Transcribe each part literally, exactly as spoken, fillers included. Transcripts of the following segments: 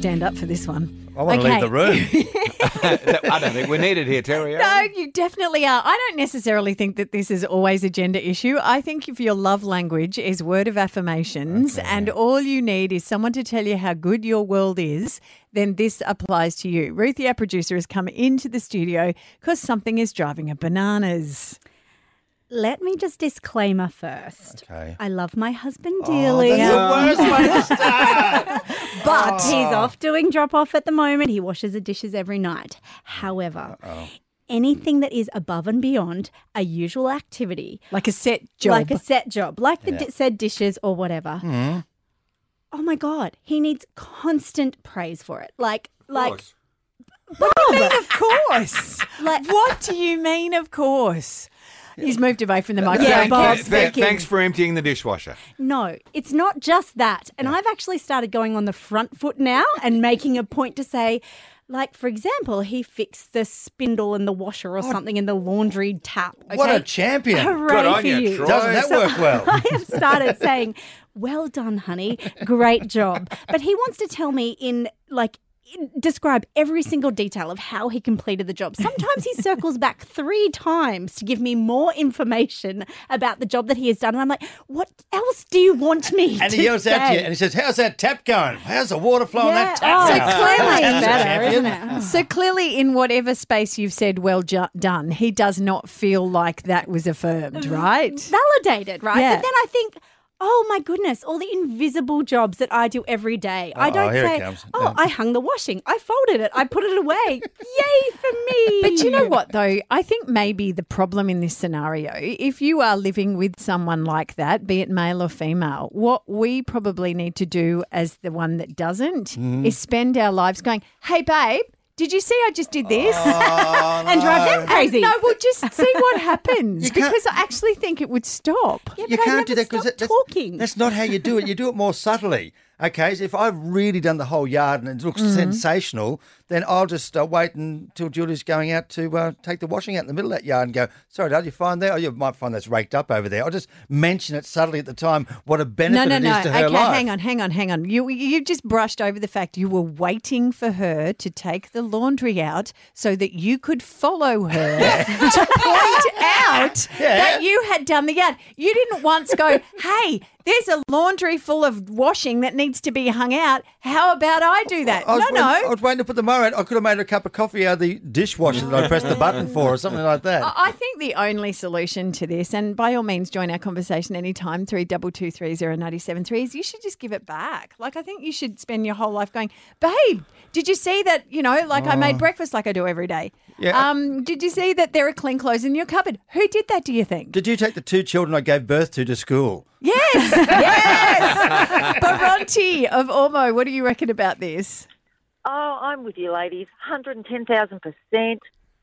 stand up for this one. I want okay. to leave the room. I don't think we're needed here, Terry. No, you definitely are. I don't necessarily think that this is always a gender issue. I think if your love language is word of affirmations okay. and all you need is someone to tell you how good your world is, then this applies to you. Ruthie, our producer, has come into the studio because something is driving her bananas. Let me just disclaimer first. Okay. I love my husband dearly. Oh, that's the worst way to start. But oh. he's off doing drop-off at the moment. He washes the dishes every night. However, Uh-oh. anything that is above and beyond a usual activity. Like a set job. Like a set job. Like the yeah. d- said dishes or whatever. Mm. Oh, my God. He needs constant praise for it. Like, like. What do you mean, of course? like, what do you mean, of course? He's moved away from the microphone. Yeah, Bob Th- thanks for emptying the dishwasher. No, it's not just that. And yeah. I've actually started going on the front foot now and making a point to say, like, for example, he fixed the spindle in the washer or oh, something in the laundry tap. Okay? What a champion. Hooray Good on for you, you. Troy. Doesn't that so work well? I have started saying, well done, honey. Great job. But he wants to tell me in, like, describe every single detail of how he completed the job. Sometimes he circles back three times to give me more information about the job that he has done. And I'm like, what else do you want me and to And he yells say? At you and he says, how's that tap going? How's the water flow yeah. on that tap? Oh, so clearly, better, isn't it? So clearly in whatever space you've said, well ju- done, he does not feel like that was affirmed, right? Validated, right? Yeah. But then I think... oh, my goodness, all the invisible jobs that I do every day. Oh, I don't say, oh, I hung the washing. I folded it. I put it away. Yay for me. But you know what, though? I think maybe the problem in this scenario, if you are living with someone like that, be it male or female, what we probably need to do as the one that doesn't mm. is spend our lives going, hey, babe. Did you see I just did this? Oh, and no. drive them crazy. And no, we'll just see what happens because I actually think it would stop. Yeah, you but can't I never do that because that, that's, that's not how you do it. You do it more subtly. Okay, so if I've really done the whole yard and it looks mm-hmm. sensational, then I'll just uh, wait until Julie's going out to uh, take the washing out in the middle of that yard and go, sorry, Dad, you find that? Oh, you might find that's raked up over there. I'll just mention it subtly at the time what a benefit no, no, it no. is to her okay, life. Okay, hang on, hang on, hang on. You, you just brushed over the fact you were waiting for her to take the laundry out so that you could follow her to point out yeah. that you had done the yard. You didn't once go, hey, there's a laundry full of washing that needs to be hung out. How about I do that? I no, waiting, no. I was waiting to put the mower out. I could have made a cup of coffee out of the dishwasher that I pressed the button for or something like that. I think the only solution to this, and by all means join our conversation anytime, three two two three zero nine seven three, is you should just give it back. Like I think you should spend your whole life going, babe, did you see that, you know, like oh. I made breakfast like I do every day. Yeah. Um, did you see that there are clean clothes in your cupboard? Who did that, do you think? Did you take the two children I gave birth to to school? Yes, yes. Baronte of Ormo, what do you reckon about this? Oh, I'm with you, ladies, one hundred ten thousand percent.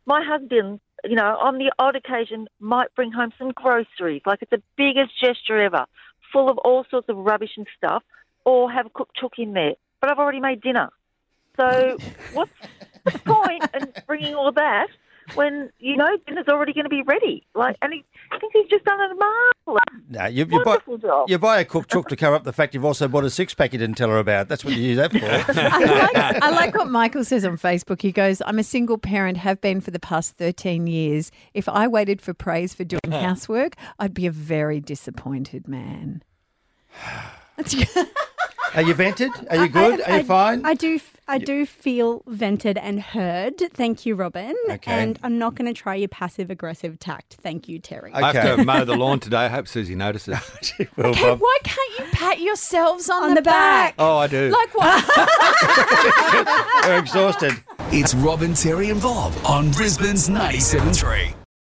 My husband, you know, on the odd occasion might bring home some groceries, like it's the biggest gesture ever, full of all sorts of rubbish and stuff, or have a cooked chook in there. But I've already made dinner. So what's the point in bringing all that when, you know, dinner's already going to be ready? Like, and he thinks he's just done a marvellous, no, you, you wonderful buy, job. You buy a cooked chook to cover up the fact you've also bought a six-pack you didn't tell her about. That's what you use that for. I, like, I like what Michael says on Facebook. He goes, I'm a single parent, have been for the past thirteen years. If I waited for praise for doing housework, I'd be a very disappointed man. Are you vented? Are you good? I, I, Are you fine? I, I do I do feel vented and heard. Thank you, Robin. Okay. And I'm not going to try your passive-aggressive tact. Thank you, Terry. Okay. I have to mow the lawn today. I hope Susie notices. She will, okay, Bob. Why can't you pat yourselves on, on the, the back? back? Oh, I do. Like what? We're exhausted. It's Robin, Terry and Bob on Brisbane's ninety-seven point three.